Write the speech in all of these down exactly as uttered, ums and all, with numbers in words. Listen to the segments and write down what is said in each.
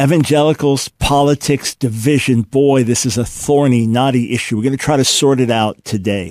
Evangelicals, politics, division. Boy, this is a thorny, knotty issue. We're going to try to sort it out today.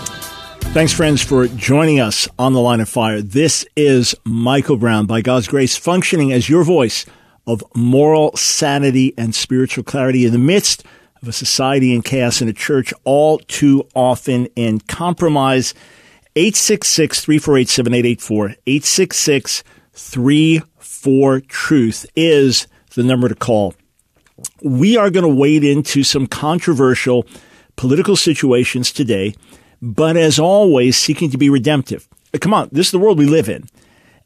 Thanks, friends, for joining us on The Line of Fire. This is Michael Brown, by God's grace, functioning as your voice of moral sanity and spiritual clarity in the midst of a society in chaos and a church all too often in compromise. eight six six, three four eight, seven eight eight four, eight six six, three four, TRUTH is the number to call. We are going to wade into some controversial political situations today, but as always, seeking to be redemptive. Come on, this is the world we live in.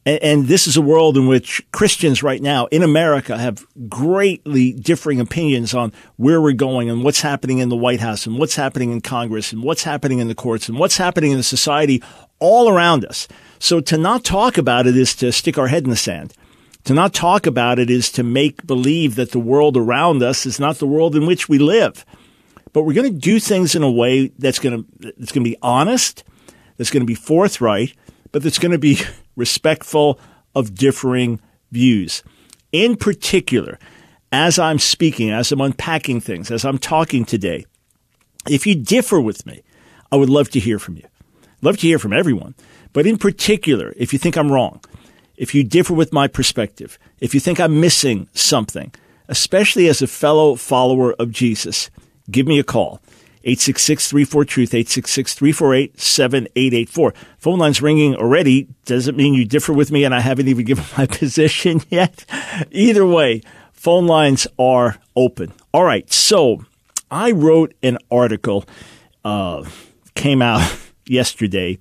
And this is a world in which Christians right now in America have greatly differing opinions on where we're going and what's happening in the White House and what's happening in Congress and what's happening in the courts and what's happening in the society all around us. So to not talk about it is to stick our head in the sand. To not talk about it is to make believe that the world around us is not the world in which we live. But we're going to do things in a way that's going to that's going to be honest, that's going to be forthright, but that's going to be respectful of differing views. In particular, as I'm speaking, as I'm unpacking things, as I'm talking today, if you differ with me, I would love to hear from you. Love to hear from everyone. But in particular, if you think I'm wrong, if you differ with my perspective, if you think I'm missing something, especially as a fellow follower of Jesus, give me a call, eight six six, three four, TRUTH, eight six six, three four eight, seven eight eight four. Phone line's ringing already. Doesn't mean you differ with me, and I haven't even given my position yet. Either way, phone lines are open. All right, so I wrote an article, uh, came out yesterday,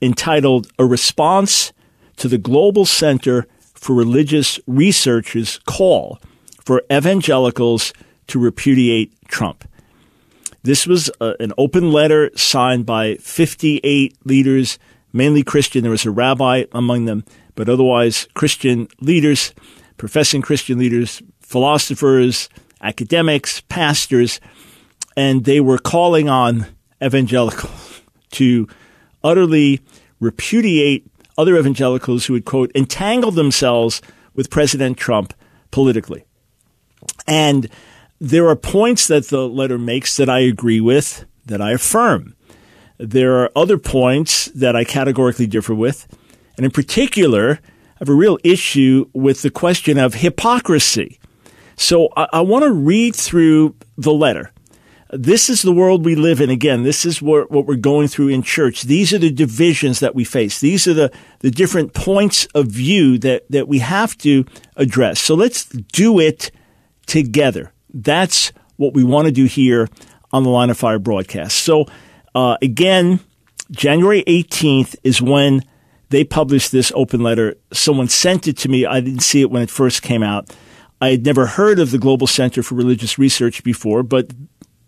entitled A Response to the Global Center for Religious Research's Call for Evangelicals to Repudiate Trump. This was a, an open letter signed by fifty-eight leaders, mainly Christian. There was a rabbi among them, but otherwise Christian leaders, professing Christian leaders, philosophers, academics, pastors, and they were calling on evangelicals to utterly repudiate other evangelicals who would, quote, entangle themselves with President Trump politically. And there are points that the letter makes that I agree with, that I affirm. There are other points that I categorically differ with. And in particular, I have a real issue with the question of hypocrisy. So I, I want to read through the letter. This is the world we live in. Again, this is what, what we're going through in church. These are the divisions that we face. These are the, the different points of view that, that we have to address. So let's do it together. That's what we want to do here on the Line of Fire broadcast. So, uh, again, January eighteenth is when they published this open letter. Someone sent it to me. I didn't see it when it first came out. I had never heard of the Global Center for Religious Research before, but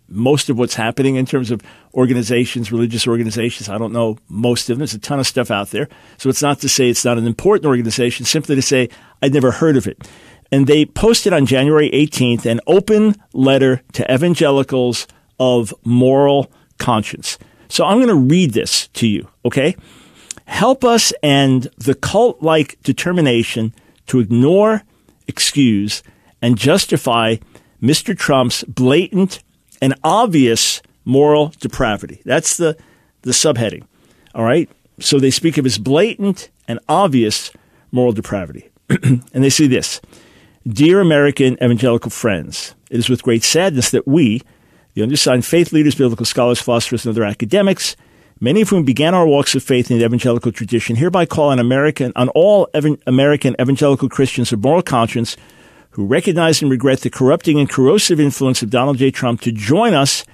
most of what's happening in terms of organizations, religious organizations, I don't know most of them. There's a ton of stuff out there. So it's not to say it's not an important organization, simply to say I'd never heard of it. And they posted on January eighteenth an open letter to evangelicals of moral conscience. So I'm going to read this to you, okay? Help us end the cult-like determination to ignore, excuse, and justify Mister Trump's blatant and obvious moral depravity. That's the, the subheading, all right? So they speak of his blatant and obvious moral depravity. And they say this. Dear American evangelical friends, it is with great sadness that we, the undersigned faith leaders, biblical scholars, philosophers, and other academics, many of whom began our walks of faith in the evangelical tradition, hereby call on American, on all ev- American evangelical Christians of moral conscience who recognize and regret the corrupting and corrosive influence of Donald J. Trump to join us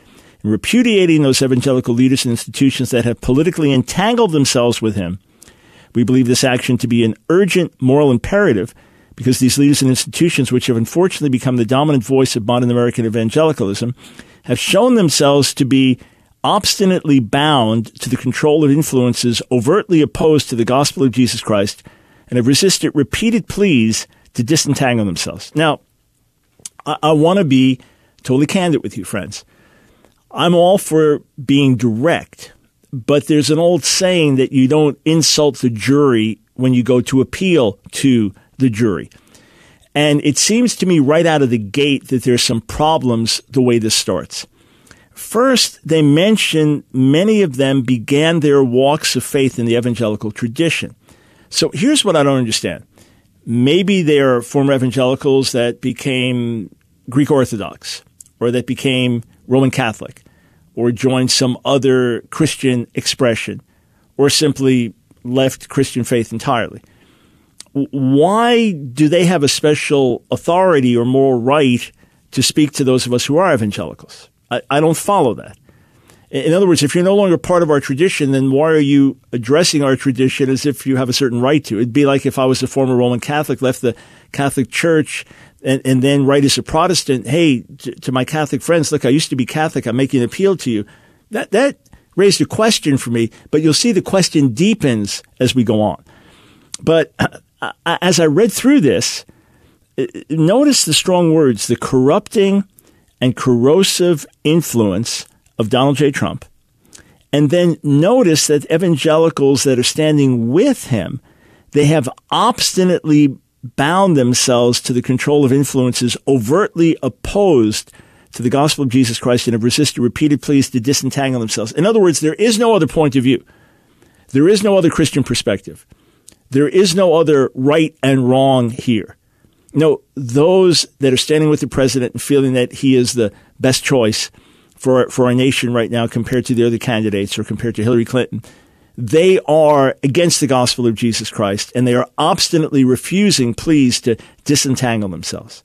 in repudiating those evangelical leaders and institutions that have politically entangled themselves with him. We believe this action to be an urgent moral imperative because these leaders and institutions, which have unfortunately become the dominant voice of modern American evangelicalism, have shown themselves to be obstinately bound to the control of influences overtly opposed to the gospel of Jesus Christ and have resisted repeated pleas to disentangle themselves. Now, I, I want to be totally candid with you, friends. I'm all for being direct, but there's an old saying that you don't insult the jury when you go to appeal to the jury. And it seems to me right out of the gate that there's some problems the way this starts. First, they mention many of them began their walks of faith in the evangelical tradition. So here's what I don't understand. Maybe they are former evangelicals that became Greek Orthodox or that became Roman Catholic or joined some other Christian expression or simply left Christian faith entirely. Why do they have a special authority or moral right to speak to those of us who are evangelicals? I, I don't follow that. In other words, if you're no longer part of our tradition, then why are you addressing our tradition as if you have a certain right to? It'd be like if I was a former Roman Catholic, left the Catholic Church, and, and then right as a Protestant, hey, to, to my Catholic friends, look, I used to be Catholic. I'm making an appeal to you. That, that raised a question for me, but you'll see the question deepens as we go on. But uh, as I read through this, notice the strong words, the corrupting and corrosive influence of Donald J. Trump, and then notice that evangelicals that are standing with him, they have obstinately bound themselves to the control of influences overtly opposed to the gospel of Jesus Christ and have resisted repeated pleas to disentangle themselves. In other words, there is no other point of view. There is no other Christian perspective. There is no other right and wrong here. No, those that are standing with the president and feeling that he is the best choice for, for our nation right now compared to the other candidates or compared to Hillary Clinton, they are against the gospel of Jesus Christ, and they are obstinately refusing pleas to disentangle themselves.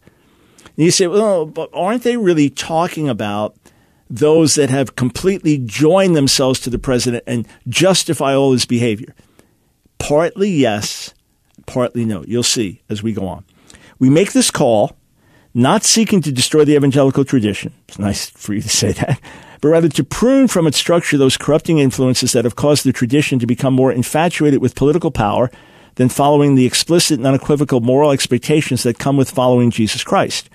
And you say, well, but aren't they really talking about those that have completely joined themselves to the president and justify all his behavior? Partly yes, partly no. You'll see as we go on. We make this call not seeking to destroy the evangelical tradition, it's nice for you to say that, but rather to prune from its structure those corrupting influences that have caused the tradition to become more infatuated with political power than following the explicit and unequivocal moral expectations that come with following Jesus Christ.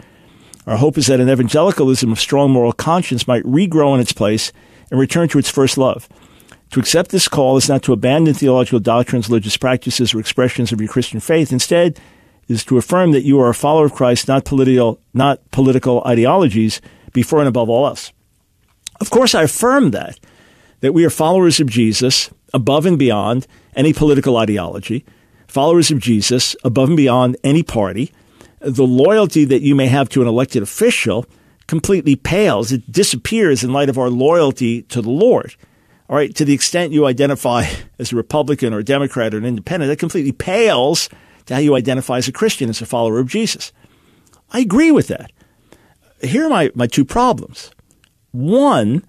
Our hope is that an evangelicalism of strong moral conscience might regrow in its place and return to its first love. To accept this call is not to abandon theological doctrines, religious practices, or expressions of your Christian faith. Instead, is to affirm that you are a follower of Christ, not political, not political ideologies, before and above all else. Of course, I affirm that, that we are followers of Jesus above and beyond any political ideology, followers of Jesus above and beyond any party. The loyalty that you may have to an elected official completely pales. It disappears in light of our loyalty to the Lord. All right, to the extent you identify as a Republican or a Democrat or an independent, that completely pales to how you identify as a Christian, as a follower of Jesus. I agree with that. Here are my, my two problems. One,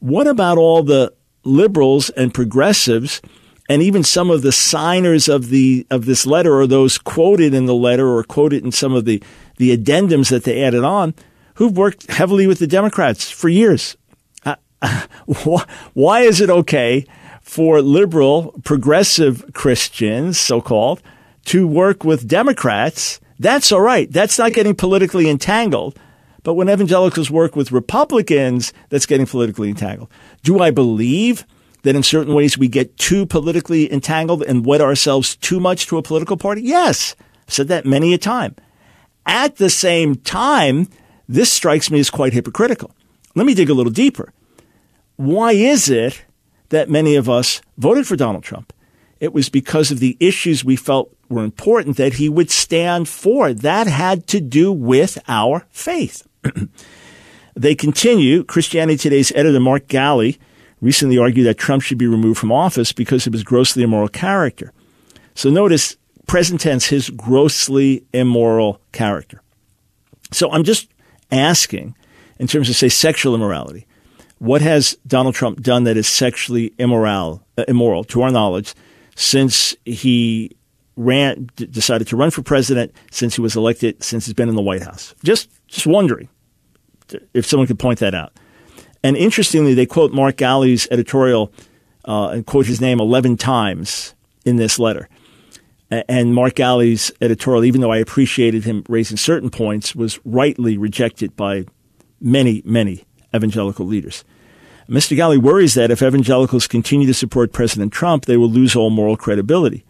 what about all the liberals and progressives and even some of the signers of the of this letter or those quoted in the letter or quoted in some of the, the addendums that they added on who've worked heavily with the Democrats for years? Uh, why is it okay for liberal, progressive Christians, so-called, to work with Democrats? That's all right. That's not getting politically entangled. But when evangelicals work with Republicans, that's getting politically entangled. Do I believe that in certain ways we get too politically entangled and wed ourselves too much to a political party? Yes. I've said that many a time. At the same time, this strikes me as quite hypocritical. Let me dig a little deeper. Why is it that many of us voted for Donald Trump? It was because of the issues we felt were important that he would stand for. That had to do with our faith. They continue. Christianity Today's editor, Mark Galli, recently argued that Trump should be removed from office because of his grossly immoral character. So notice, present tense, his grossly immoral character. So I'm just asking, in terms of, say, sexual immorality, what has Donald Trump done that is sexually immoral, uh, immoral to our knowledge, since he ran, d- decided to run for president since he was elected, since he's been in the White House. Just, just wondering if someone could point that out. And interestingly, they quote Mark Galli's editorial uh, and quote his name eleven times in this letter. And Mark Galli's editorial, even though I appreciated him raising certain points, was rightly rejected by many, many evangelical leaders. Mister Galli worries that if evangelicals continue to support President Trump, they will lose all moral credibility.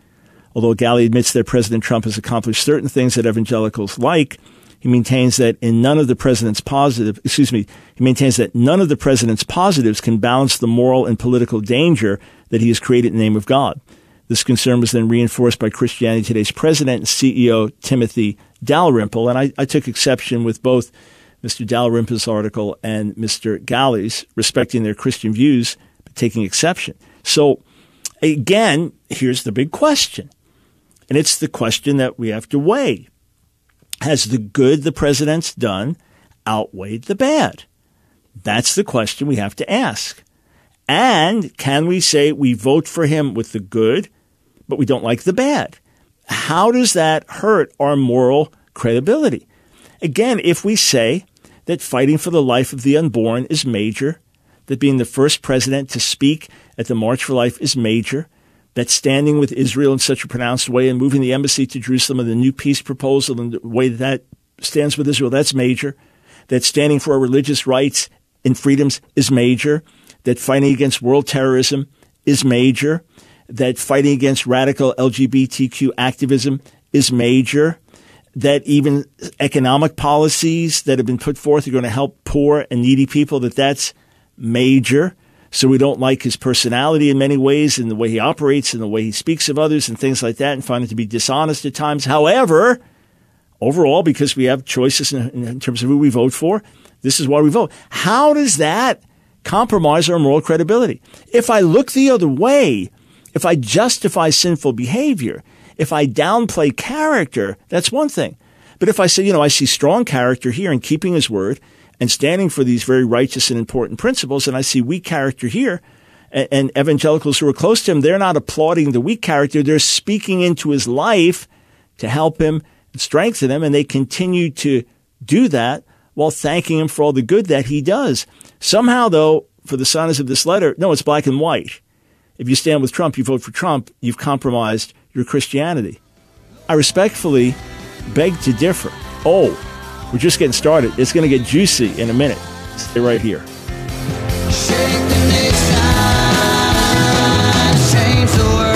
Although Galli admits that President Trump has accomplished certain things that evangelicals like, he maintains that in none of the president's positive, excuse me, he maintains that none of the president's positives can balance the moral and political danger that he has created in the name of God. This concern was then reinforced by Christianity Today's president and C E O Timothy Dalrymple. And I, I took exception with both Mister Dalrymple's article and Mister Galli's, respecting their Christian views, but taking exception. So again, here's the big question. And it's the question that we have to weigh. Has the good the president's done outweighed the bad? That's the question we have to ask. And can we say we vote for him with the good, but we don't like the bad? How does that hurt our moral credibility? Again, if we say that fighting for the life of the unborn is major, that being the first president to speak at the March for Life is major, that standing with Israel in such a pronounced way and moving the embassy to Jerusalem and the new peace proposal and the way that that stands with Israel, that's major, that standing for our religious rights and freedoms is major, that fighting against world terrorism is major, that fighting against radical L G B T Q activism is major, that even economic policies that have been put forth are going to help poor and needy people, that that's major. So we don't like his personality in many ways and the way he operates and the way he speaks of others and things like that, and find it to be dishonest at times. However, overall, because we have choices in, in terms of who we vote for, this is why we vote. How does that compromise our moral credibility? If I look the other way, if I justify sinful behavior, if I downplay character, that's one thing. But if I say, you know, I see strong character here in keeping his word and standing for these very righteous and important principles, and I see weak character here, and, and evangelicals who are close to him, they're not applauding the weak character. They're speaking into his life to help him and strengthen him, and they continue to do that while thanking him for all the good that he does. Somehow, though, for the signers of this letter, no, it's black and white. If you stand with Trump, you vote for Trump, you've compromised your Christianity. I respectfully beg to differ. Oh, we're just getting started. It's going to get juicy in a minute. Stay right here. Shake the nation, change the world.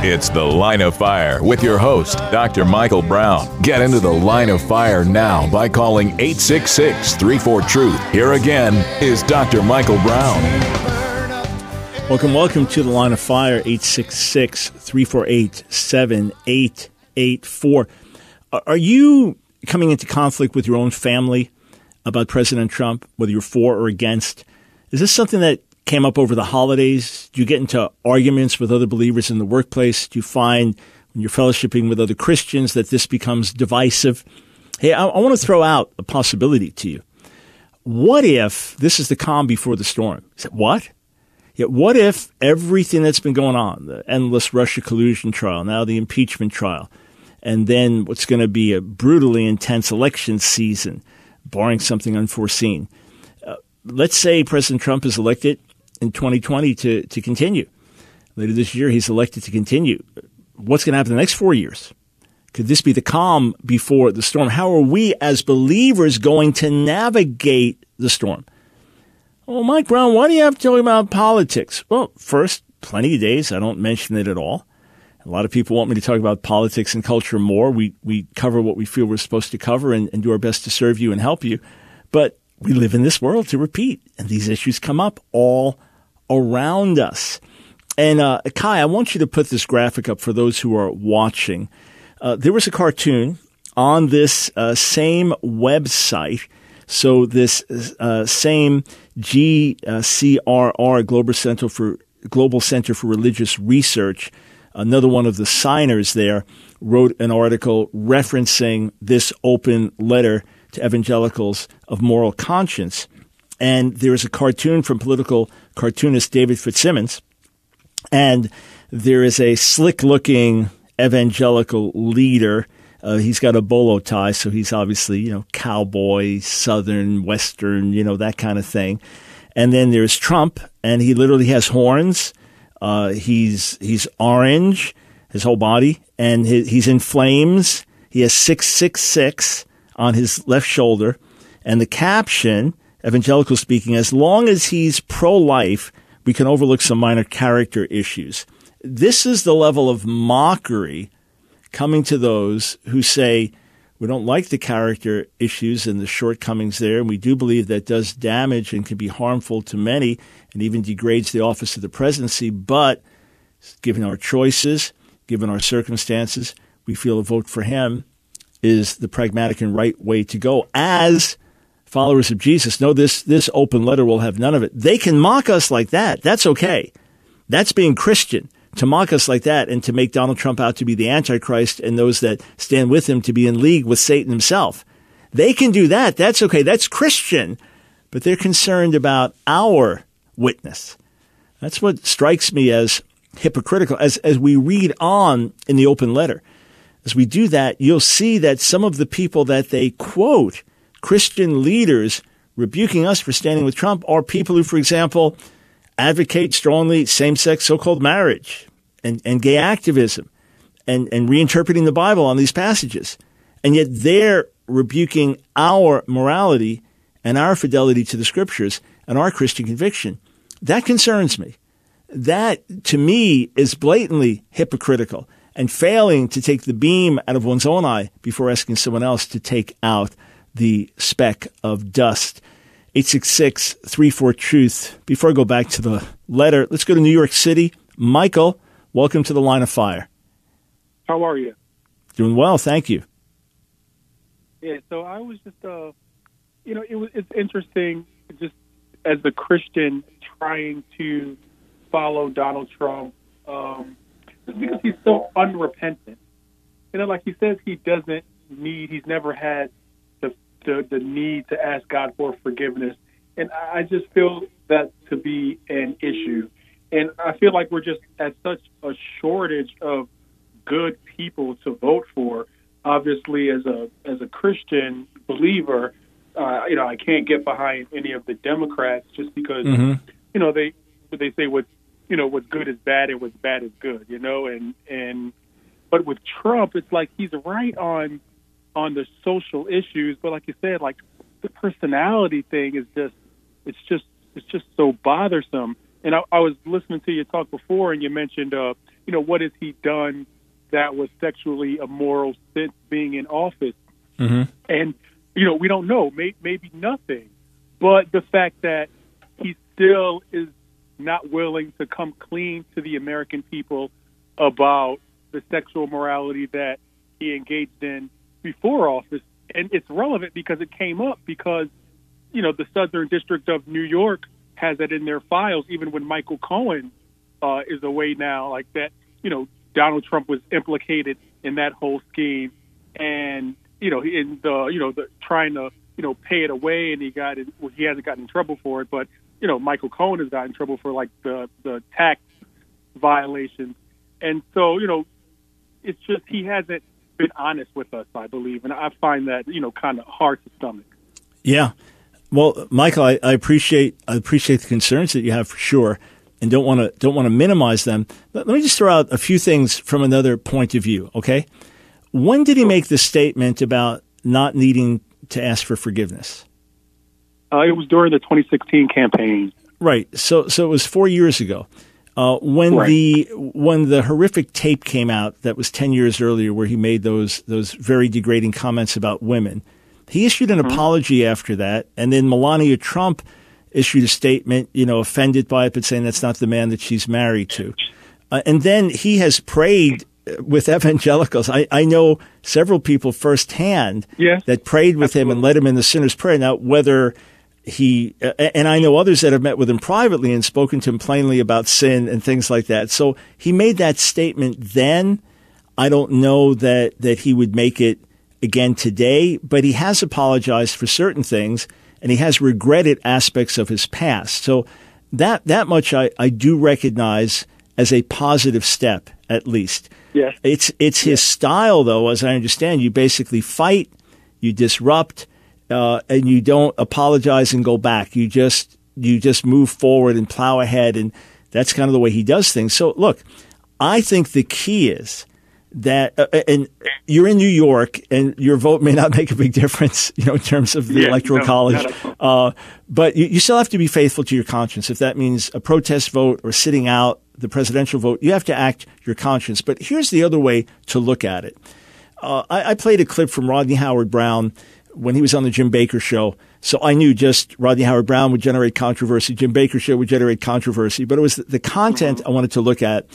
It's The Line of Fire with your host, Doctor Michael Brown. Get into The Line of Fire now by calling eight six six, three four, TRUTH. Here again is Doctor Michael Brown. Welcome, welcome to The Line of Fire, eight six six, three four eight, seven eight eight four. Are you coming into conflict with your own family about President Trump, whether you're for or against? Is this something that came up over the holidays? Do you get into arguments with other believers in the workplace? Do you find when you're fellowshipping with other Christians that this becomes divisive? Hey, I, I want to throw out a possibility to you. What if this is the calm before the storm? Is it what? Yeah, what if everything that's been going on, the endless Russia collusion trial, now the impeachment trial, and then what's going to be a brutally intense election season, barring something unforeseen. Uh, let's say President Trump is elected in twenty twenty to, to continue. Later this year, he's elected to continue. What's going to happen in the next four years? Could this be the calm before the storm? How are we as believers going to navigate the storm? Oh, Mike Brown, why do you have to talk about politics? Well, first, plenty of days I don't mention it at all. A lot of people want me to talk about politics and culture more. We we cover what we feel we're supposed to cover and, and do our best to serve you and help you. But we live in this world, to repeat, and these issues come up all around us. And uh, Kai, I want you to put this graphic up for those who are watching. Uh, there was a cartoon on this uh, same website. So this uh, same G C R R, Global Center for Global Center for Religious Research, another one of the signers there, wrote an article referencing this open letter to evangelicals of moral conscience. And there is a cartoon from political cartoonist David Fitzsimmons, and there is a slick-looking evangelical leader. Uh, he's got a bolo tie, so he's obviously, you know, cowboy, Southern, Western, you know, that kind of thing. And then there's Trump, and he literally has horns. Uh, he's he's orange, his whole body, and he, he's in flames. He has six six six on his left shoulder. And the caption, evangelical speaking, as long as he's pro-life, we can overlook some minor character issues. This is the level of mockery coming to those who say, we don't like the character issues and the shortcomings there, and we do believe that does damage and can be harmful to many and even degrades the office of the presidency. But given our choices, given our circumstances, we feel a vote for him is the pragmatic and right way to go. As followers of Jesus, no, this, this open letter will have none of it. They can mock us like that. That's okay. That's being Christian. To mock us like that and to make Donald Trump out to be the Antichrist and those that stand with him to be in league with Satan himself. They can do that. That's okay. That's Christian. But they're concerned about our witness. That's what strikes me as hypocritical. As, as we read on in the open letter, as we do that, you'll see that some of the people that they quote, Christian leaders rebuking us for standing with Trump, are people who, for example, advocate strongly same-sex so-called marriage and, and gay activism and, and reinterpreting the Bible on these passages. And yet they're rebuking our morality and our fidelity to the Scriptures and our Christian conviction. That concerns me. That, to me, is blatantly hypocritical and failing to take the beam out of one's own eye before asking someone else to take out the speck of dust. eight six six, three four, TRUTH. Before I go back to the letter, let's go to New York City. Michael, welcome to the Line of Fire. How are you? Doing well, thank you. Yeah, so I was just, uh, you know, it was it's interesting just as a Christian trying to follow Donald Trump um, just because he's so unrepentant. You know, like he says he doesn't need, he's never had The, the need to ask God for forgiveness. And I just feel that to be an issue. And I feel like we're just at such a shortage of good people to vote for. Obviously, as a as a Christian believer, uh, you know, I can't get behind any of the Democrats just because, mm-hmm. you know, they they say what's, you know, what's good is bad and what's bad is good, you know. And, and but with Trump, it's like he's right on on the social issues, but like you said, like the personality thing is just, it's just, it's just so bothersome. And I, I was listening to your talk before, and you mentioned, uh, you know, what has he done that was sexually immoral since being in office? Mm-hmm. And, you know, we don't know, may, maybe nothing, but the fact that he still is not willing to come clean to the American people about the sexual morality that he engaged in before office. And it's relevant because it came up because, you know, the Southern District of New York has that in their files, even when Michael Cohen uh, is away now, like that, you know, Donald Trump was implicated in that whole scheme. And, you know, in the, you know, the trying to, you know, pay it away, and he got in, well, he hasn't gotten in trouble for it, but, you know, Michael Cohen has gotten in trouble for like the, the tax violations. And so, you know, it's just, he hasn't been honest with us, I believe, and I find that, you know, kind of hard to stomach. Yeah. Well, Michael, I, I appreciate I appreciate the concerns that you have for sure, and don't want to don't want to minimize them. Let, let me just throw out a few things from another point of view, okay? When did he make the statement about not needing to ask for forgiveness? Uh, it was during the twenty sixteen campaign. Right. So so it was four years ago. Uh, when right. the when the horrific tape came out that was ten years earlier, where he made those those very degrading comments about women, he issued an mm-hmm. apology after that, and then Melania Trump issued a statement, you know, offended by it, but saying that's not the man that she's married to. Uh, and then he has prayed with evangelicals. I, I know several people firsthand yes. that prayed with Absolutely. him and led him in the sinner's prayer. Now, whether he uh, and I know others that have met with him privately and spoken to him plainly about sin and things like that. So he made that statement then. I don't know that, that he would make it again today, but he has apologized for certain things and he has regretted aspects of his past. So that that much I, I do recognize as a positive step, at least. Yes. It's it's his yes. style, though, as I understand. You basically fight, you disrupt, uh, and you don't apologize and go back. You just you just move forward and plow ahead, and that's kind of the way he does things. So, look, I think the key is that, uh, and you're in New York, and your vote may not make a big difference, you know, in terms of the yeah, electoral no, college. Uh, but you, you still have to be faithful to your conscience. If that means a protest vote or sitting out the presidential vote, you have to act your conscience. But here's the other way to look at it. Uh, I, I played a clip from Rodney Howard Brown when he was on the Jim Baker show. So I knew just Rodney Howard Brown would generate controversy. Jim Baker show would generate controversy. But it was the, the content mm-hmm. I wanted to look at,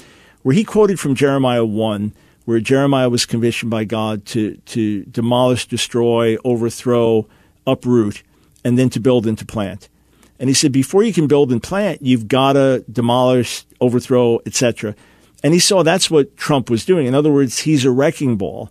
where he quoted from Jeremiah one, where Jeremiah was commissioned by God to, to demolish, destroy, overthrow, uproot, and then to build and to plant. And he said, before you can build and plant, you've got to demolish, overthrow, et cetera. And he saw that's what Trump was doing. In other words, he's a wrecking ball,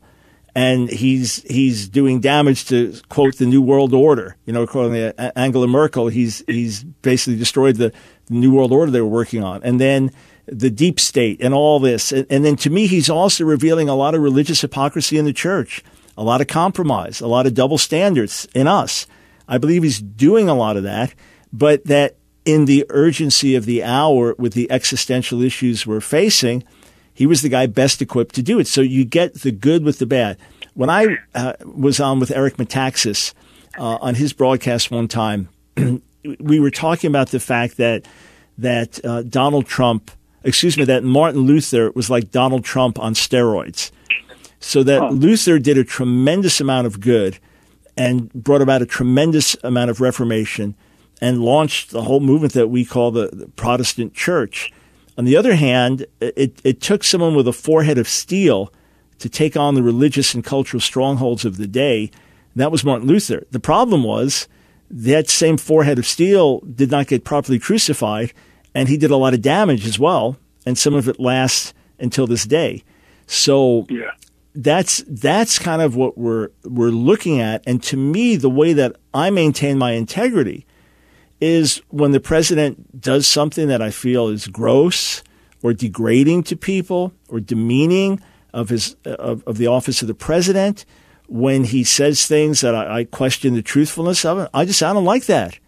and he's he's doing damage to, quote, the New World Order. You know, according to Angela Merkel, he's he's basically destroyed the, the New World Order they were working on. And then the deep state and all this. And, and then to me, he's also revealing a lot of religious hypocrisy in the church, a lot of compromise, a lot of double standards in us. I believe he's doing a lot of that, but that in the urgency of the hour with the existential issues we're facing, he was the guy best equipped to do it. So you get the good with the bad. When I uh, was on with Eric Metaxas uh, on his broadcast one time, we were talking about the fact that, that uh, Donald Trump excuse me, that Martin Luther was like Donald Trump on steroids. So that oh. Luther did a tremendous amount of good and brought about a tremendous amount of reformation and launched the whole movement that we call the, the Protestant Church. On the other hand, it, it took someone with a forehead of steel to take on the religious and cultural strongholds of the day. And that was Martin Luther. The problem was that same forehead of steel did not get properly crucified, and he did a lot of damage as well, and some of it lasts until this day. So yeah. that's that's kind of what we're we're looking at. And to me, the way that I maintain my integrity is when the president does something that I feel is gross or degrading to people or demeaning of his of, of the office of the president, when he says things that I, I question the truthfulness of it, I just I don't like that.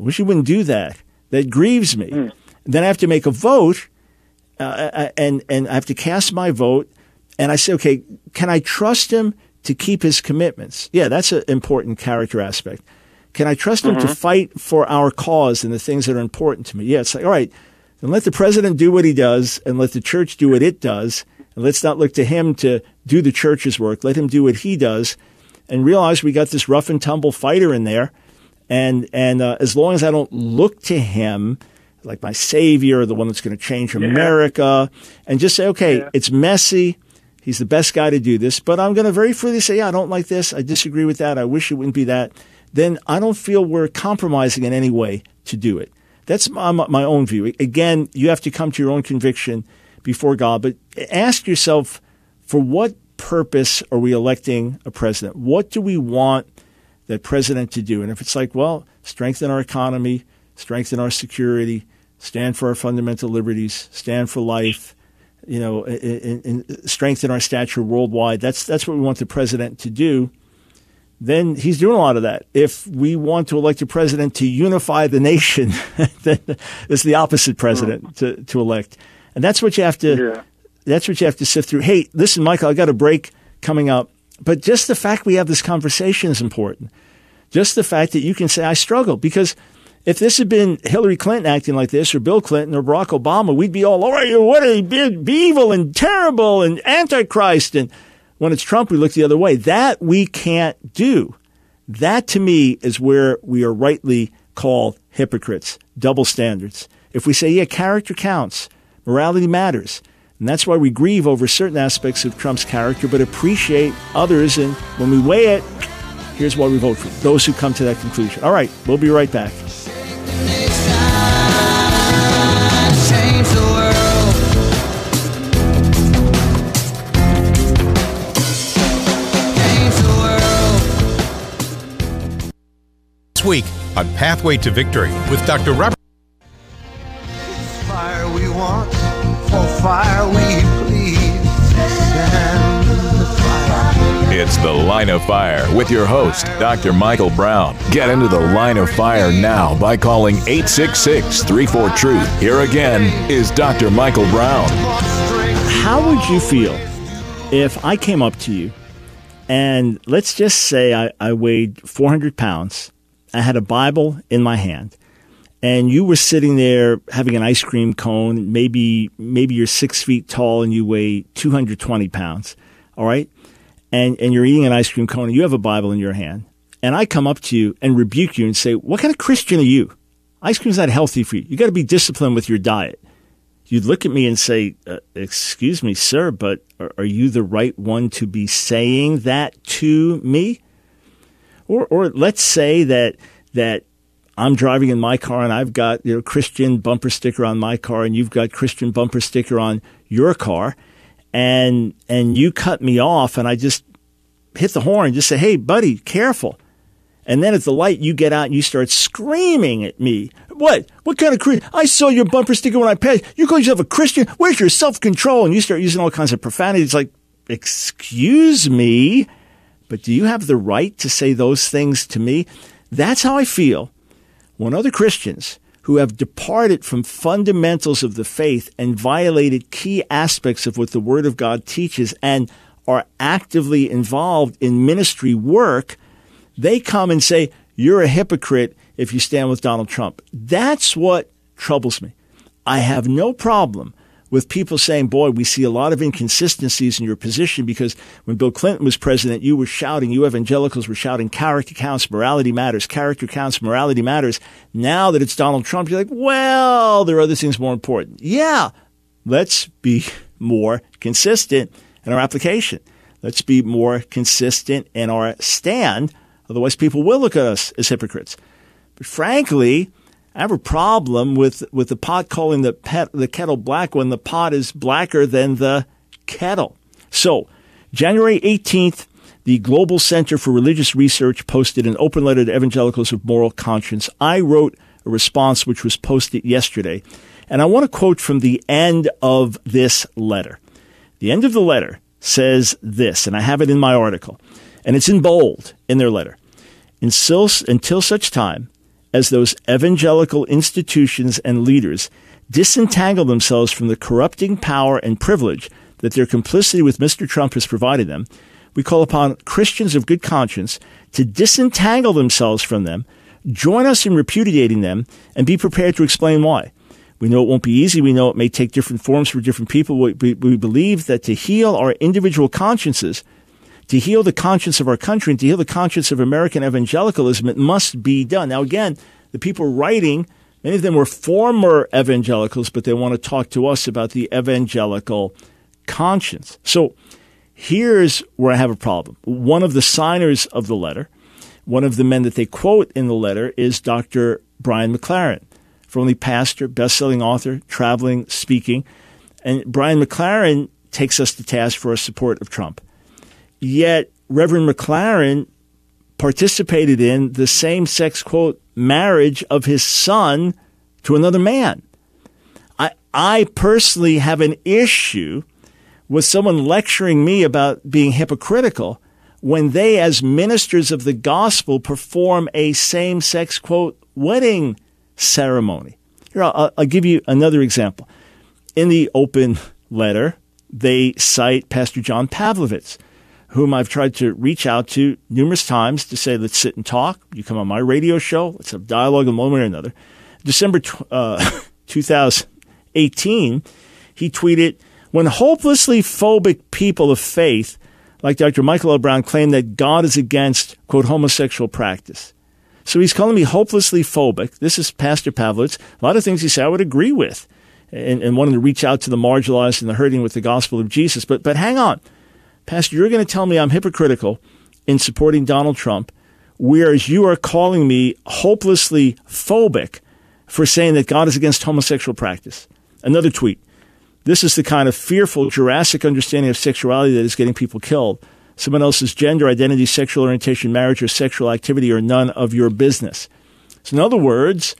I wish he wouldn't do that. That grieves me. Mm. Then I have to make a vote, uh, and and I have to cast my vote, and I say, okay, can I trust him to keep his commitments? Yeah, that's an important character aspect. Can I trust mm-hmm. him to fight for our cause and the things that are important to me? Yeah, it's like, all right, then let the president do what he does, and let the church do what it does, and let's not look to him to do the church's work. Let him do what he does, and realize we got this rough and tumble fighter in there, and and uh, as long as I don't look to him like my savior, the one that's going to change yeah. America, and just say, okay, yeah. it's messy. He's the best guy to do this, but I'm going to very freely say, yeah, I don't like this. I disagree with that. I wish it wouldn't be that. Then I don't feel we're compromising in any way to do it. That's my, my own view. Again, you have to come to your own conviction before God, but ask yourself, for what purpose are we electing a president? What do we want that president to do? And if it's like, well, strengthen our economy, strengthen our security, stand for our fundamental liberties, stand for life, you know, and, and strengthen our stature worldwide, that's that's what we want the president to do, then he's doing a lot of that. If we want to elect a president to unify the nation, then it's the opposite president to, to elect. And that's what you have to yeah. that's what you have to sift through. Hey, listen, Michael, I got a break coming up. But just the fact we have this conversation is important. Just the fact that you can say, I struggle. Because if this had been Hillary Clinton acting like this, or Bill Clinton, or Barack Obama, we'd be all, all right, what are you, be evil and terrible and antichrist. And when it's Trump, we look the other way. That we can't do. That, to me, is where we are rightly called hypocrites, double standards. If we say, yeah, character counts, morality matters. And that's why we grieve over certain aspects of Trump's character, but appreciate others. And when we weigh it, Here's why we vote for you. Those who come to that conclusion. All right, we'll be right back. This week on Pathway to Victory with Doctor Robert. Fire we want, for fire we please. It's The Line of Fire with your host, Doctor Michael Brown. Get into The Line of Fire now by calling eight six six, three four, TRUTH. Here again is Doctor Michael Brown. How would you feel if I came up to you and let's just say I, I weighed four hundred pounds, I had a Bible in my hand, and you were sitting there having an ice cream cone, maybe maybe you're six feet tall and you weigh two hundred twenty pounds, all right? And, and you're eating an ice cream cone, and you have a Bible in your hand, and I come up to you and rebuke you and say, what kind of Christian are you? Ice cream's not healthy for you. You got to be disciplined with your diet. You'd look at me and say, uh, excuse me, sir, but are, are you the right one to be saying that to me? Or, or let's say that that I'm driving in my car, and I've got, you know, Christian bumper sticker on my car, and you've got Christian bumper sticker on your car, and and you cut me off, and I just hit the horn and just say, hey, buddy, careful. And then at the light, you get out and you start screaming at me. What? What kind of Christian? I saw your bumper sticker when I passed. You call yourself a Christian? Where's your self-control? And you start using all kinds of profanities like, excuse me, but do you have the right to say those things to me? That's how I feel when other Christians who have departed from fundamentals of the faith and violated key aspects of what the Word of God teaches and are actively involved in ministry work, they come and say, you're a hypocrite if you stand with Donald Trump. That's what troubles me. I have no problem with people saying, boy, we see a lot of inconsistencies in your position because when Bill Clinton was president, you were shouting, you evangelicals were shouting, character counts, morality matters, character counts, morality matters. Now that it's Donald Trump, you're like, well, there are other things more important. Yeah, let's be more consistent in our application. Let's be more consistent in our stand. Otherwise, people will look at us as hypocrites. But frankly, I have a problem with, with the pot calling the, pet, the kettle black when the pot is blacker than the kettle. So, January eighteenth, the Global Center for Religious Research posted an open letter to evangelicals of moral conscience. I wrote a response which was posted yesterday, and I want to quote from the end of this letter. The end of the letter says this, and I have it in my article, and it's in bold in their letter. Until, until such time as those evangelical institutions and leaders disentangle themselves from the corrupting power and privilege that their complicity with Mister Trump has provided them, we call upon Christians of good conscience to disentangle themselves from them, join us in repudiating them, and be prepared to explain why. We know it won't be easy. We know it may take different forms for different people. We, we believe that to heal our individual consciences, to heal the conscience of our country and to heal the conscience of American evangelicalism, it must be done. Now, again, the people writing, many of them were former evangelicals, but they want to talk to us about the evangelical conscience. So here's where I have a problem. One of the signers of the letter, one of the men that they quote in the letter is Doctor Brian McLaren, formerly pastor, best-selling author, traveling, speaking. And Brian McLaren takes us to task for our support of Trump. Yet Reverend McLaren participated in the same-sex, quote, marriage of his son to another man. I, I personally have an issue with someone lecturing me about being hypocritical when they, as ministers of the gospel, perform a same-sex, quote, wedding ceremony. Here, I'll, I'll give you another example. In the open letter, they cite Pastor John Pavlovitz, whom I've tried to reach out to numerous times to say, let's sit and talk. You come on my radio show. Let's have dialogue in one way or another. December uh, twenty eighteen, he tweeted, when hopelessly phobic people of faith like Doctor Michael L. Brown claim that God is against, quote, homosexual practice. So he's calling me hopelessly phobic. This is Pastor Pavlovitz. A lot of things he said I would agree with and, and wanting to reach out to the marginalized and the hurting with the gospel of Jesus. But, but hang on. Pastor, you're going to tell me I'm hypocritical in supporting Donald Trump whereas you are calling me hopelessly phobic for saying that God is against homosexual practice. Another tweet. This is the kind of fearful, Jurassic understanding of sexuality that is getting people killed. Someone else's gender, identity, sexual orientation, marriage, or sexual activity are none of your business. So in other words,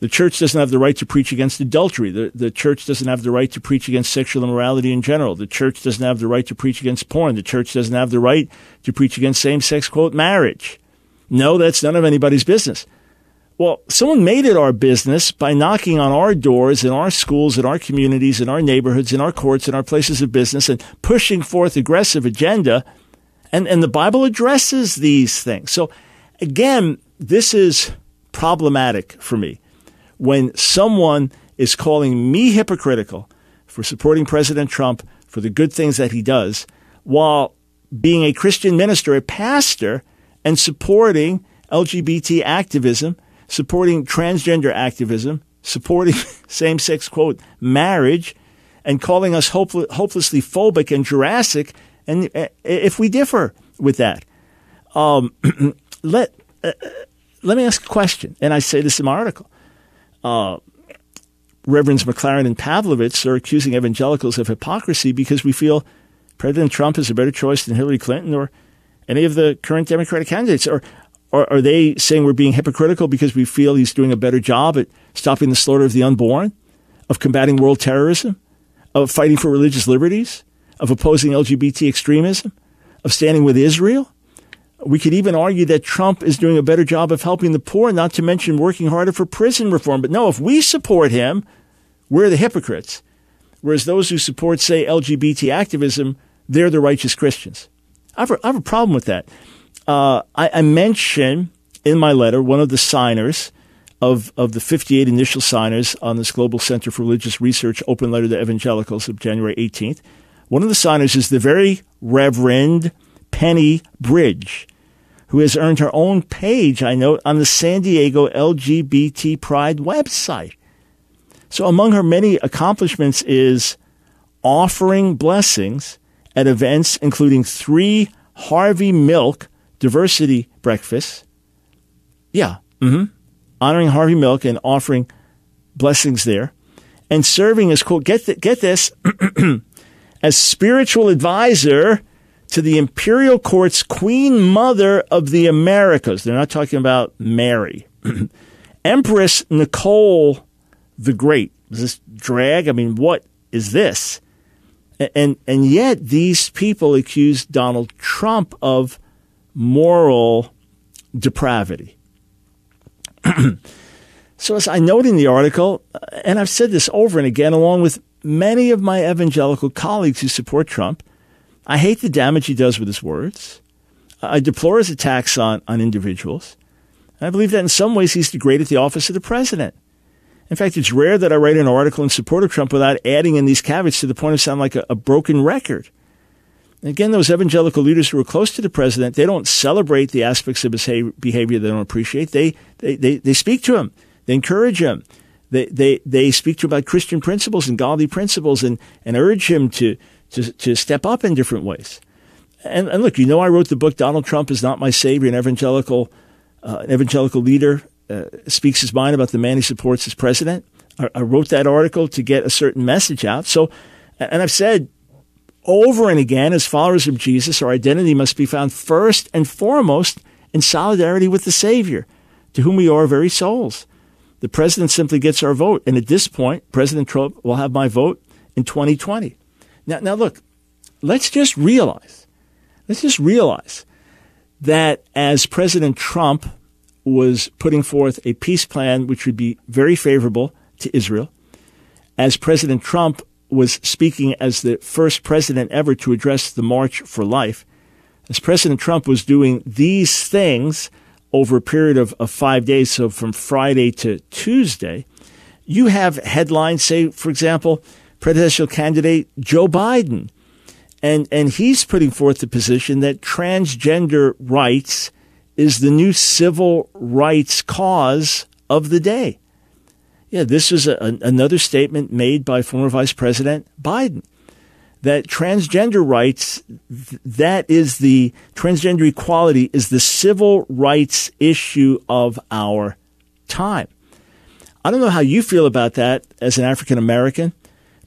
the church doesn't have the right to preach against adultery. The, the church doesn't have the right to preach against sexual immorality in general. The church doesn't have the right to preach against porn. The church doesn't have the right to preach against same-sex, quote, marriage. No, that's none of anybody's business. Well, someone made it our business by knocking on our doors in our schools, in our communities, in our neighborhoods, in our courts, in our places of business, and pushing forth aggressive agenda. And, and the Bible addresses these things. So again, this is problematic for me. When someone is calling me hypocritical for supporting President Trump for the good things that he does, while being a Christian minister, a pastor, and supporting L G B T activism, supporting transgender activism, supporting same-sex, quote, marriage, and calling us hopel- hopelessly phobic and Jurassic, and uh, if we differ with that. Um, let, uh, let me ask a question, and I say this in my article. Uh, Reverends McLaren and Pavlovitz are accusing evangelicals of hypocrisy because we feel President Trump is a better choice than Hillary Clinton or any of the current Democratic candidates. Or Or are they saying we're being hypocritical because we feel he's doing a better job at stopping the slaughter of the unborn, of combating world terrorism, of fighting for religious liberties, of opposing L G B T extremism, of standing with Israel? We could even argue that Trump is doing a better job of helping the poor, not to mention working harder for prison reform. But no, if we support him, we're the hypocrites. Whereas those who support, say, L G B T activism, they're the righteous Christians. I have a, I have a problem with that. Uh, I, I mention in my letter one of the signers of, of the fifty-eight initial signers on this Global Center for Religious Research open letter to evangelicals of January eighteenth. One of the signers is the very Reverend Penny Bridge, who has earned her own page, I note, on the San Diego L G B T Pride website. So among her many accomplishments is offering blessings at events including three Harvey Milk diversity breakfasts, yeah, mm-hmm. honoring Harvey Milk and offering blessings there, and serving as, quote, get, th- get this, as spiritual advisor to the Imperial Court's Queen Mother of the Americas. They're not talking about Mary. Empress Nicole the Great. Is this drag? I mean, what is this? And, and, and yet these people accuse Donald Trump of moral depravity. So as I note in the article, and I've said this over and again, along with many of my evangelical colleagues who support Trump, I hate the damage he does with his words. I deplore his attacks on, on individuals. And I believe that in some ways he's degraded the office of the president. In fact, it's rare that I write an article in support of Trump without adding in these caveats to the point of sounding like a, a broken record. Again, those evangelical leaders who are close to the president, they don't celebrate the aspects of his behavior they don't appreciate. They they they, they speak to him. They encourage him. They they, they speak to him about Christian principles and godly principles and, and urge him to, to, to step up in different ways. And, and look, you know I wrote the book, Donald Trump Is Not My Savior, an evangelical, uh, an evangelical leader uh, speaks his mind about the man he supports as president. I, I wrote that article to get a certain message out. So, and I've said, over and again, as followers of Jesus, our identity must be found first and foremost in solidarity with the Savior, to whom we owe our very souls. The president simply gets our vote. And at this point, President Trump will have my vote in twenty twenty. Now, now look, let's just realize, let's just realize that as President Trump was putting forth a peace plan which would be very favorable to Israel, as President Trump was speaking as the first president ever to address the March for Life, as President Trump was doing these things over a period of, of five days, so from Friday to Tuesday, you have headlines, say, for example, presidential candidate Joe Biden. And, and he's putting forth the position that transgender rights is the new civil rights cause of the day. Yeah, this is a, another statement made by former Vice President Biden. that transgender rights, that is the transgender equality is the civil rights issue of our time. I don't know how you feel about that as an African American,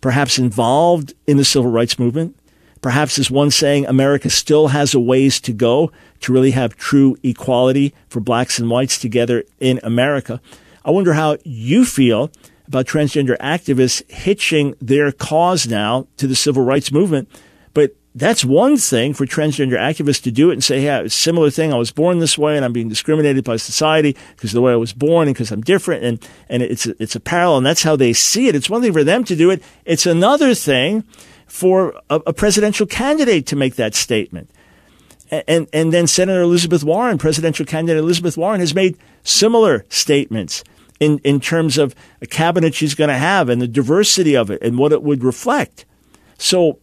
perhaps involved in the civil rights movement, perhaps as one saying America still has a ways to go to really have true equality for blacks and whites together in America. I wonder how you feel about transgender activists hitching their cause now to the civil rights movement. But that's one thing for transgender activists to do it and say, yeah, it's a similar thing. I was born this way and I'm being discriminated by society because of the way I was born and because I'm different. And, and it's, it's a parallel, and that's how they see it. It's one thing for them to do it. It's another thing for a, a presidential candidate to make that statement. And, and then Senator Elizabeth Warren, presidential candidate Elizabeth Warren, has made similar statements in, in terms of a cabinet she's going to have and the diversity of it and what it would reflect. So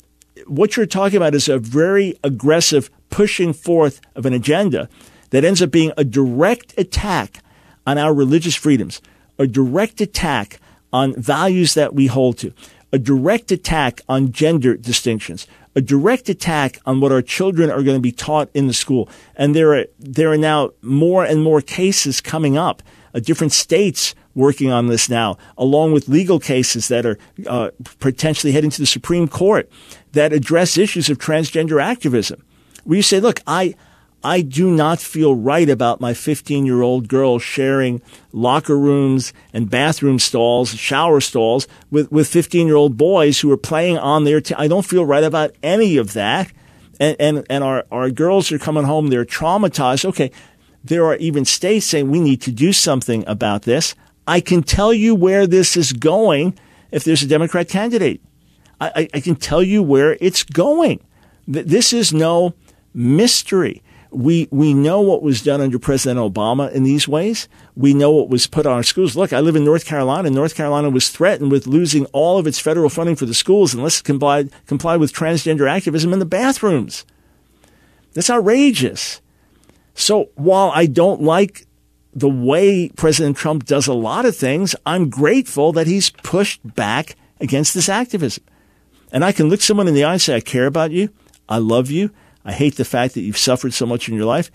what you're talking about is a very aggressive pushing forth of an agenda that ends up being a direct attack on our religious freedoms, a direct attack on values that we hold to, a direct attack on gender distinctions, a direct attack on what our children are going to be taught in the school. And there are, there are now more and more cases coming up, uh, different states working on this now, along with legal cases that are uh, potentially heading to the Supreme Court that address issues of transgender activism, where you say, look, I, I do not feel right about my fifteen-year-old girl sharing locker rooms and bathroom stalls, shower stalls with, with fifteen-year-old boys who are playing on their team. I don't feel right about any of that. And, and, and our, our girls are coming home. They're traumatized. Okay, there are even states saying we need to do something about this. I can tell you where this is going if there's a Democrat candidate. I, I, I can tell you where it's going. This is no mystery. We we know what was done under President Obama in these ways. We know what was put on our schools. Look, I live in North Carolina. North Carolina was threatened with losing all of its federal funding for the schools unless it complied, complied with transgender activism in the bathrooms. That's outrageous. So while I don't like the way President Trump does a lot of things, I'm grateful that he's pushed back against this activism. And I can look someone in the eye and say, I care about you. I love you. I hate the fact that you've suffered so much in your life,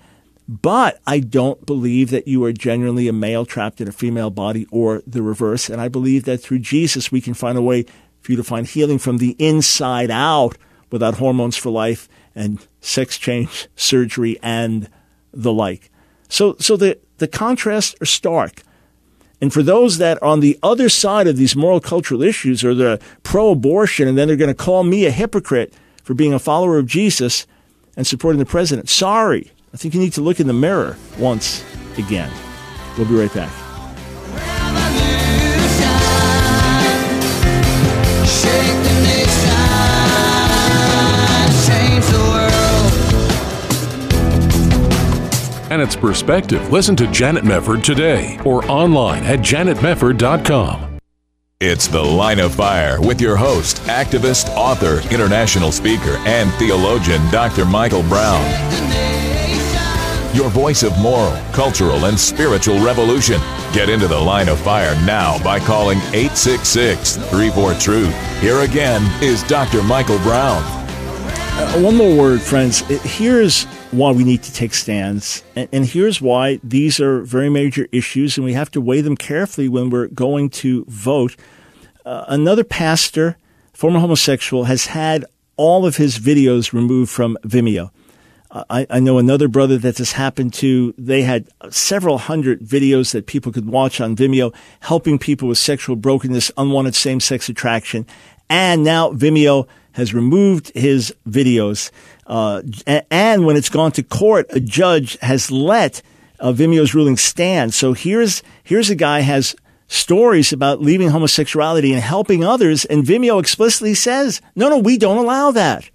but I don't believe that you are genuinely a male trapped in a female body or the reverse. And I believe that through Jesus, we can find a way for you to find healing from the inside out without hormones for life and sex change, surgery, and the like. So, so the, the contrasts are stark. And for those that are on the other side of these moral cultural issues or the pro-abortion, and then they're going to call me a hypocrite for being a follower of Jesus and supporting the president. Sorry, I think you need to look in the mirror once again. We'll be right back. Revolution. Shake the nation. Change the world. And it's Perspective. Listen to Janet Mefford today or online at janet mefford dot com. It's The Line of Fire with your host, activist, author, international speaker, and theologian, Doctor Michael Brown. Your voice of moral, cultural, and spiritual revolution. Get into The Line of Fire now by calling eight six six, three four, TRUTH. Here again is Doctor Michael Brown. Uh, one more word, friends. Here's why we need to take stands, and, and here's why these are very major issues, and we have to weigh them carefully when we're going to vote. Uh, another pastor, former homosexual, has had all of his videos removed from Vimeo. Uh, I, I know another brother that this happened to. They had several hundred videos that people could watch on Vimeo, helping people with sexual brokenness, unwanted same-sex attraction, and now Vimeo has removed his videos. Uh, and when it's gone to court, a judge has let uh, Vimeo's ruling stand. So here's here's a guy has stories about leaving homosexuality and helping others, and Vimeo explicitly says, no, no, we don't allow that.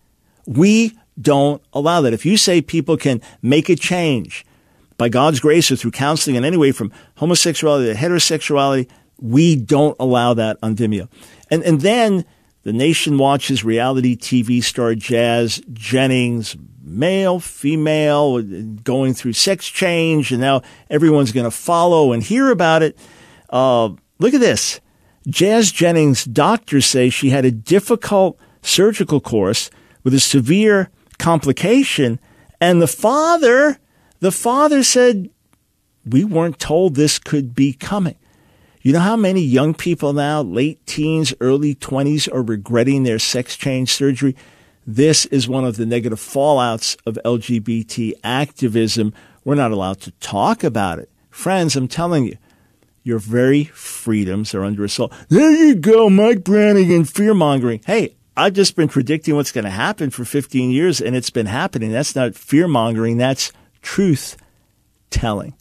We don't allow that. If you say people can make a change by God's grace or through counseling in any way from homosexuality to heterosexuality, we don't allow that on Vimeo. And and then The Nation watches reality T V star Jazz Jennings, male, female, going through sex change, and now everyone's going to follow and hear about it. Uh, look at this. Jazz Jennings' doctors say she had a difficult surgical course with a severe complication. And the father, the father said, we weren't told this could be coming. You know how many young people now, late teens, early twenties, are regretting their sex change surgery? This is one of the negative fallouts of L G B T activism. We're not allowed to talk about it. Friends, I'm telling you, your very freedoms are under assault. There you go, Mike Browning and fear-mongering. Hey, I've just been predicting what's going to happen for fifteen years, and it's been happening. That's not fear-mongering. That's truth-telling.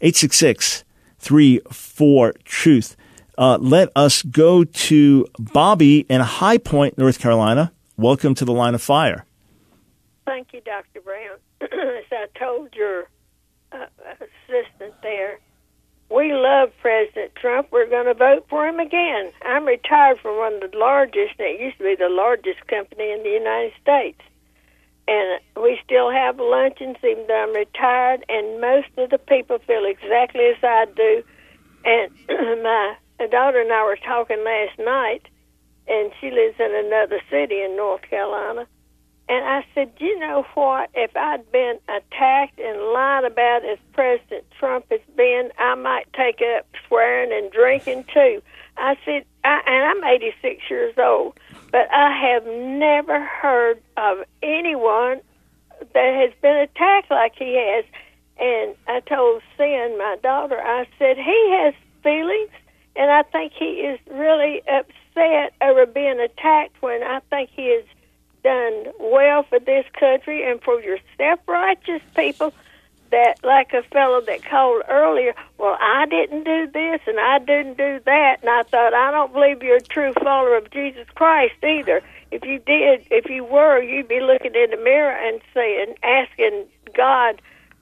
eight six six, three four, truth. Uh, let us go to Bobby in High Point, North Carolina. Welcome to the Line of Fire. Thank you, Doctor Brown. As I told your uh, assistant there, we love President Trump. We're going to vote for him again. I'm retired from one of the largest, and it used to be the largest company in the United States. And we still have luncheons, even though I'm retired, and most of the people feel exactly as I do. And my daughter and I were talking last night, and she lives in another city in North Carolina. And I said, you know what? If I'd been attacked and lied about as President Trump has been, I might take up swearing and drinking, too. I said, I, and I'm eighty-six years old, but I have never heard of anyone that has been attacked like he has. And I told Sin, my daughter, I said, he has feelings, and I think he is really upset over being attacked when I think he has done well for this country and for your self-righteous people. That, like a fellow that called earlier, well, I didn't do this and I didn't do that, and I thought, I don't believe you're a true follower of Jesus Christ either. If you did, if you were, you'd be looking in the mirror and saying, asking God,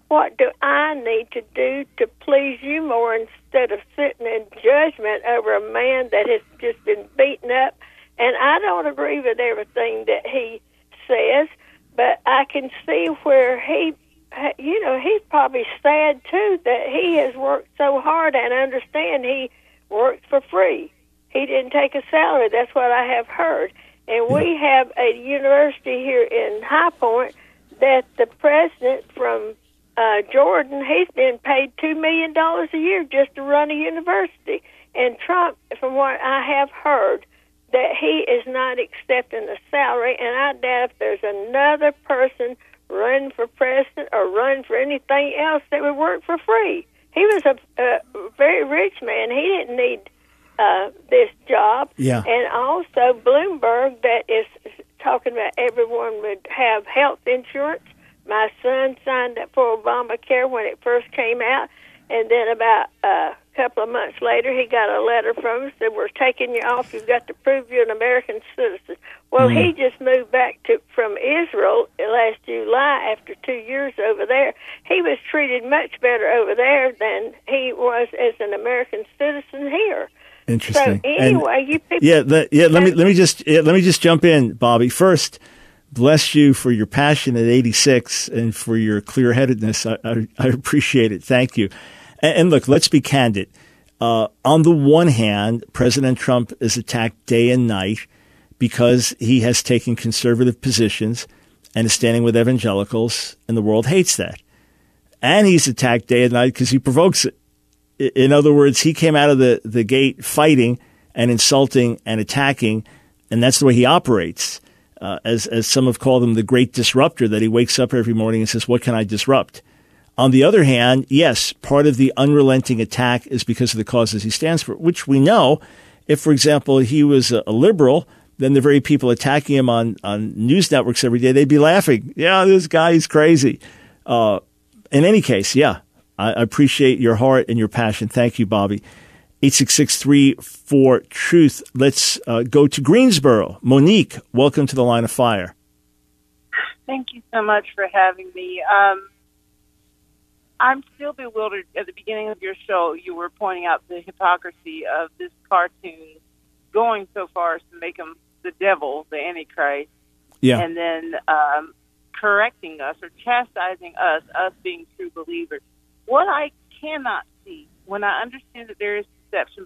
what do I need to do to please you more, instead of sitting in judgment over a man that has just been beaten up? And I don't agree with everything that he says, but I can see where he, you know, he's probably sad, too, that he has worked so hard. And I understand he worked for free. He didn't take a salary. That's what I have heard. And we have a university here in High Point that the president from uh, Jordan, he's been paid two million dollars a year just to run a university. And Trump, from what I have heard, that he is not accepting a salary. And I doubt if there's another person run for president or run for anything else that would work for free. He was a, a very rich man. He didn't need uh, this job. Yeah. And also Bloomberg, that is talking about everyone would have health insurance. My son signed up for Obamacare when it first came out, and then about a couple of months later, he got a letter from us that we're taking you off. You've got to prove you're an American citizen. Well, mm-hmm. he just moved back to from Israel last July after two years over there. He was treated much better over there than he was as an American citizen here. Interesting. So anyway, and you people. Yeah, the, yeah. Let me let me just yeah, let me just jump in, Bobby. First, bless you for your passion at eighty-six and for your clear-headedness. I, I, I appreciate it. Thank you. And, and look, let's be candid. Uh, on the one hand, President Trump is attacked day and night because he has taken conservative positions and is standing with evangelicals, and the world hates that. And he's attacked day and night because he provokes it. In other words, he came out of the, the gate fighting and insulting and attacking, and that's the way he operates. Uh, as, as some have called him, the great disruptor, that he wakes up every morning and says, what can I disrupt? On the other hand, yes, part of the unrelenting attack is because of the causes he stands for, which we know. If, for example, he was a liberal, then the very people attacking him on, on news networks every day, they'd be laughing. Yeah, this guy is crazy. Uh, in any case, yeah, I appreciate your heart and your passion. Thank you, Bobby. eight six six, three four, truth. Let's uh, go to Greensboro. Monique, welcome to the Line of Fire. Thank you so much for having me. Um, I'm still bewildered. At the beginning of your show, you were pointing out the hypocrisy of this cartoon going so far as to make him the devil, the Antichrist, yeah. and then um, correcting us or chastising us, us being true believers. What I cannot see, when I understand that there is,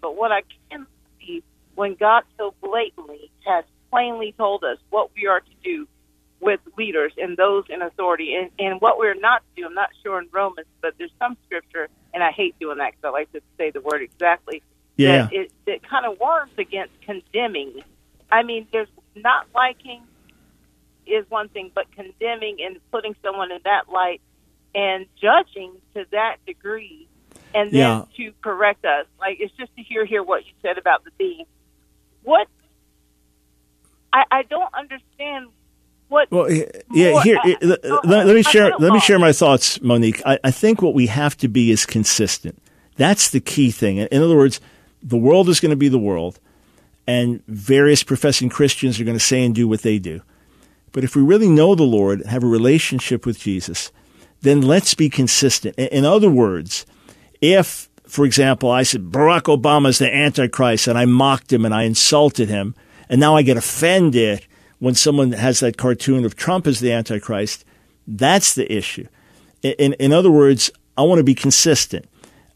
but what I can see when God so blatantly has plainly told us what we are to do with leaders and those in authority, and, and what we're not to do. I'm not sure in Romans, but there's some scripture, and I hate doing that because I like to say the word exactly, yeah. that it, it kind of warns against condemning. I mean, there's not liking is one thing, but condemning and putting someone in that light and judging to that degree, and then yeah. to correct us. Like, it's just to hear, hear what you said about the dean. What, I, I don't understand. What well, yeah. Here, I, let, I, let, let me share. Let me share my thoughts, Monique. I, I think what we have to be is consistent. That's the key thing. In other words, the world is going to be the world, and various professing Christians are going to say and do what they do. But if we really know the Lord, have a relationship with Jesus, then let's be consistent. In, in other words, if, for example, I said Barack Obama is the Antichrist, and I mocked him and I insulted him, and now I get offended when someone has that cartoon of Trump as the Antichrist, that's the issue. In in other words, I want to be consistent.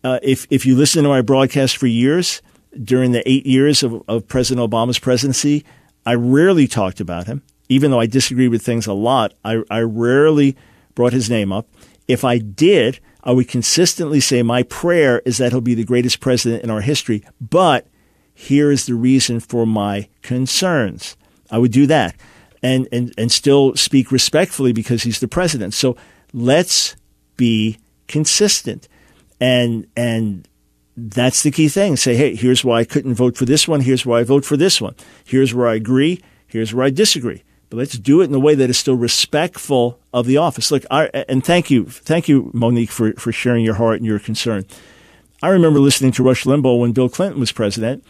Uh, if if you listen to my broadcast for years, during the eight years of, of President Obama's presidency, I rarely talked about him. Even though I disagreed with things a lot, I, I rarely brought his name up. If I did, I would consistently say my prayer is that he'll be the greatest president in our history, but here is the reason for my concerns. I would do that and, and, and still speak respectfully because he's the president. So let's be consistent. And and that's the key thing. Say, hey, here's why I couldn't vote for this one. Here's why I vote for this one. Here's where I agree. Here's where I disagree. But let's do it in a way that is still respectful of the office. Look, I, and thank you. Thank you, Monique, for, for sharing your heart and your concern. I remember listening to Rush Limbaugh when Bill Clinton was president,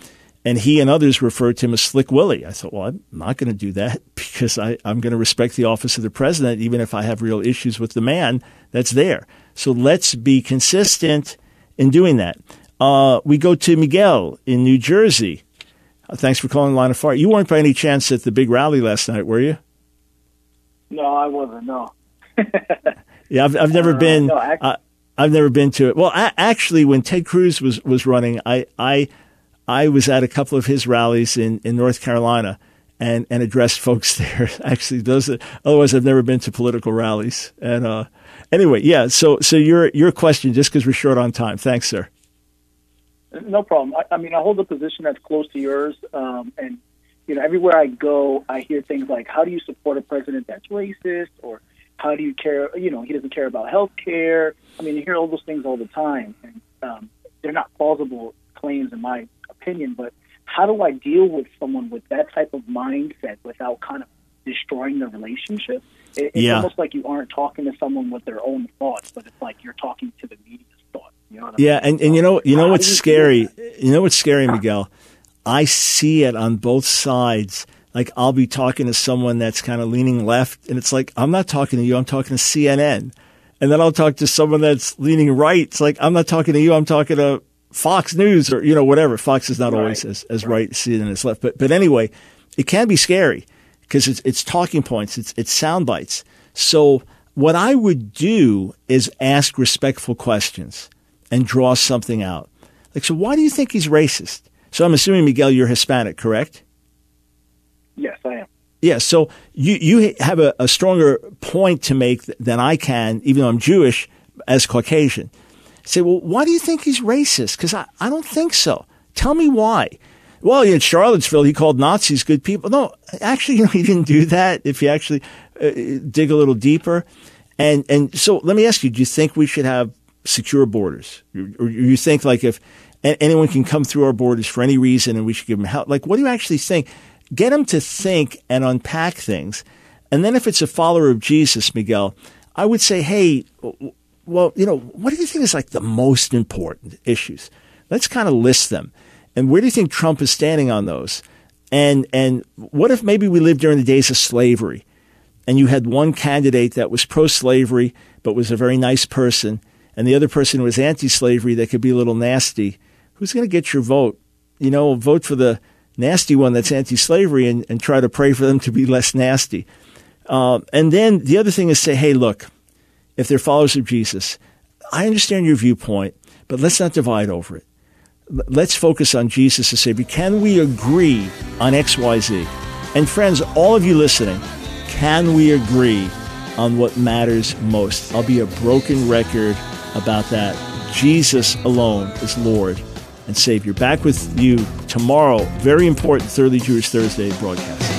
and he and others referred to him as Slick Willie. I thought, well, I'm not going to do that because I, I'm going to respect the office of the president, even if I have real issues with the man that's there. So let's be consistent in doing that. Uh, we go to Miguel in New Jersey. Uh, thanks for calling Line of Fire. You weren't by any chance at the big rally last night, were you? No, I wasn't, no. yeah, I've, I've never been no, actually- uh, I've never been to it. Well, I, actually, when Ted Cruz was, was running, I I – I was at a couple of his rallies in, in North Carolina and, and addressed folks there. Actually, those are, otherwise I've never been to political rallies. And uh, anyway, yeah. So so your your question, just because we're short on time. Thanks, sir. No problem. I, I mean, I hold a position that's close to yours, um, and you know, everywhere I go, I hear things like, "How do you support a president that's racist?" or "How do you care? You know, he doesn't care about health care." I mean, you hear all those things all the time, and um, they're not plausible claims in my opinion, but how do I deal with someone with that type of mindset without kind of destroying the relationship? It, it's yeah. almost like you aren't talking to someone with their own thoughts, but it's like you're talking to the media's thoughts. You know what I yeah, mean? and and you know you know how what's you scary? You know what's scary, Miguel? I see it on both sides. Like, I'll be talking to someone that's kind of leaning left, and it's like, I'm not talking to you. I'm talking to C N N, and then I'll talk to someone that's leaning right. It's like, I'm not talking to you. I'm talking to Fox News, or, you know, whatever. Fox is not right. always as, as right, right seen as left. But but anyway, it can be scary because it's it's talking points, it's it's sound bites. So what I would do is ask respectful questions and draw something out. Like, so why do you think he's racist? So I'm assuming, Miguel, you're Hispanic, correct? Yes, I am. Yeah, so you, you have a, a stronger point to make than I can, even though I'm Jewish, as Caucasian. Say, well, why do you think he's racist? Because I, I don't think so. Tell me why. Well, in Charlottesville, he called Nazis good people. No, actually, you know, he didn't do that. If you actually uh, dig a little deeper. And and so let me ask you, do you think we should have secure borders? Or you think, like, if anyone can come through our borders for any reason and we should give them help? Like, what do you actually think? Get them to think and unpack things. And then if it's a follower of Jesus, Miguel, I would say, hey, well, you know, what do you think is like the most important issues? Let's kind of list them. And where do you think Trump is standing on those? And and what if maybe we lived during the days of slavery and you had one candidate that was pro-slavery but was a very nice person and the other person was anti-slavery that could be a little nasty? Who's going to get your vote? You know, vote for the nasty one that's anti-slavery and, and try to pray for them to be less nasty. Uh, and then the other thing is say, hey, look, if they're followers of Jesus, I understand your viewpoint, but let's not divide over it. Let's focus on Jesus and say, can we agree on X Y Z? And friends, all of you listening, can we agree on what matters most? I'll be a broken record about that. Jesus alone is Lord and Savior. Back with you tomorrow. Very important Thoroughly Jewish Thursday broadcast.